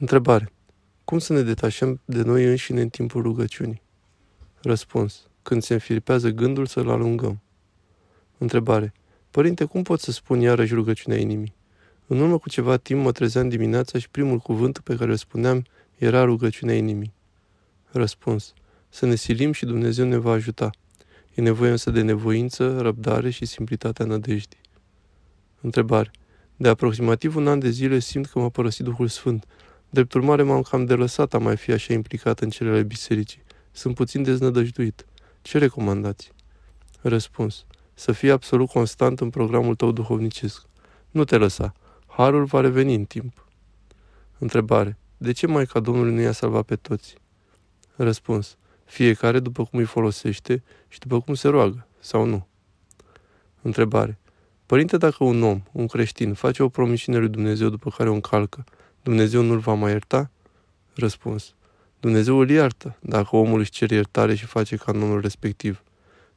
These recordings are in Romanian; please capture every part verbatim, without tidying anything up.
Întrebare. Cum să ne detașăm de noi înșine în timpul rugăciunii? Răspuns. Când se înfiripează gândul, să-l alungăm. Întrebare. Părinte, cum pot să spun iarăși rugăciunea inimii? În urmă cu ceva timp mă trezeam dimineața și primul cuvânt pe care îl spuneam era rugăciunea inimii. Răspuns. Să ne silim și Dumnezeu ne va ajuta. E nevoie însă de nevoință, răbdare și simplitatea nădejdii. Întrebare. De aproximativ un an de zile simt că m-a părăsit Duhul Sfânt. Drept urmare m-am cam delăsat a mai fi așa implicat în cele ale bisericii. Sunt puțin deznădăjduit. Ce recomandați? Răspuns. Să fii absolut constant în programul tău duhovnicesc. Nu te lăsa. Harul va reveni în timp. Întrebare. De ce Maica Domnului nu i-a salvat pe toți? Răspuns. Fiecare după cum îi folosește și după cum se roagă, sau nu? Întrebare. Părinte, dacă un om, un creștin, face o promisiune lui Dumnezeu după care o încalcă, Dumnezeu nu-l va mai ierta? Răspuns. Dumnezeu îl iartă dacă omul își cere iertare și face canonul respectiv.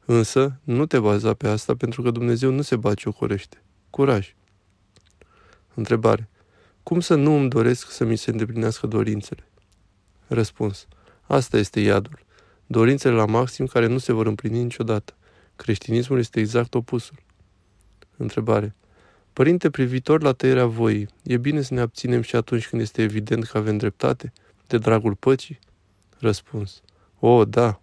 Însă, nu te baza pe asta pentru că Dumnezeu nu se batjocorește. Curaj! Întrebare. Cum să nu îmi doresc să mi se îndeplinească dorințele? Răspuns. Asta este iadul. Dorințele la maxim care nu se vor împlini niciodată. Creștinismul este exact opusul. Întrebare. Părinte, privitor la tăierea voii, e bine să ne abținem și atunci când este evident că avem dreptate? De dragul păcii? Răspuns. O, da!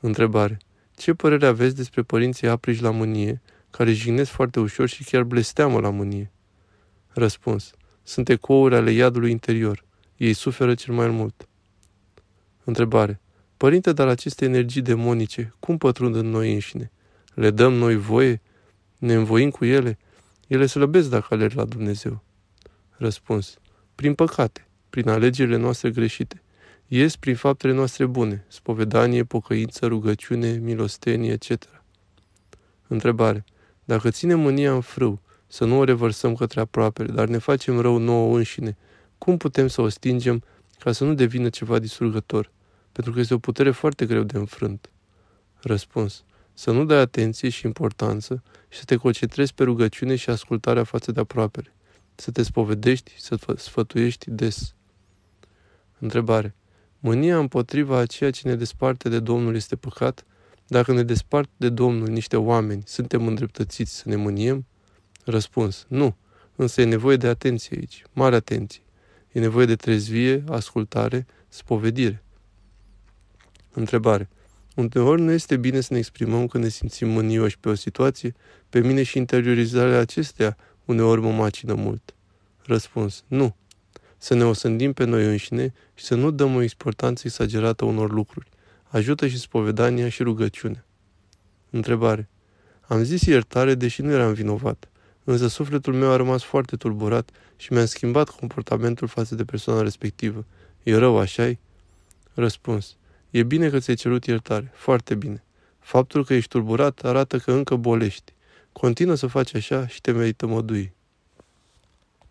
Întrebare. Ce părere aveți despre părinții apriși la mânie, care jignesc foarte ușor și chiar blesteamă la mânie? Răspuns. Sunt ecouri ale iadului interior. Ei suferă cel mai mult. Întrebare. Părinte, dar aceste energii demonice, cum pătrund în noi înșine? Le dăm noi voie? Ne învoim cu ele? Ele slăbesc dacă alerg la Dumnezeu. Răspuns. Prin păcate, prin alegerile noastre greșite. Ies prin faptele noastre bune, spovedanie, pocăință, rugăciune, milostenie, et cetera. Întrebare. Dacă ținem mânia în frâu, să nu o revărsăm către aproapele, dar ne facem rău nouă înșine, cum putem să o stingem ca să nu devină ceva distrugător? Pentru că este o putere foarte greu de înfrânt. Răspuns. Să nu dai atenție și importanță și să te concentrezi pe rugăciune și ascultarea față de aproapele. Să te spovedești, să te sfătuiești des. Întrebare. Mânia împotriva a ceea ce ne desparte de Domnul este păcat? Dacă ne despart de Domnul niște oameni, suntem îndreptățiți să ne mâniem? Răspuns. Nu. Însă e nevoie de atenție aici. Mare atenție. E nevoie de trezvie, ascultare, spovedire. Întrebare. Uneori nu este bine să ne exprimăm când ne simțim mânioși pe o situație, pe mine și interiorizarea acesteia uneori mă macină mult. Răspuns. Nu. Să ne osândim pe noi înșine și să nu dăm o importanță exagerată unor lucruri. Ajută și spovedania și rugăciune. Întrebare. Am zis iertare deși nu eram vinovat, însă sufletul meu a rămas foarte tulburat și mi-a schimbat comportamentul față de persoana respectivă. E rău, așa-i? Răspuns. E bine că ți-ai cerut iertare. Foarte bine. Faptul că ești tulburat arată că încă bolești. Continuă să faci așa și te merită măduii.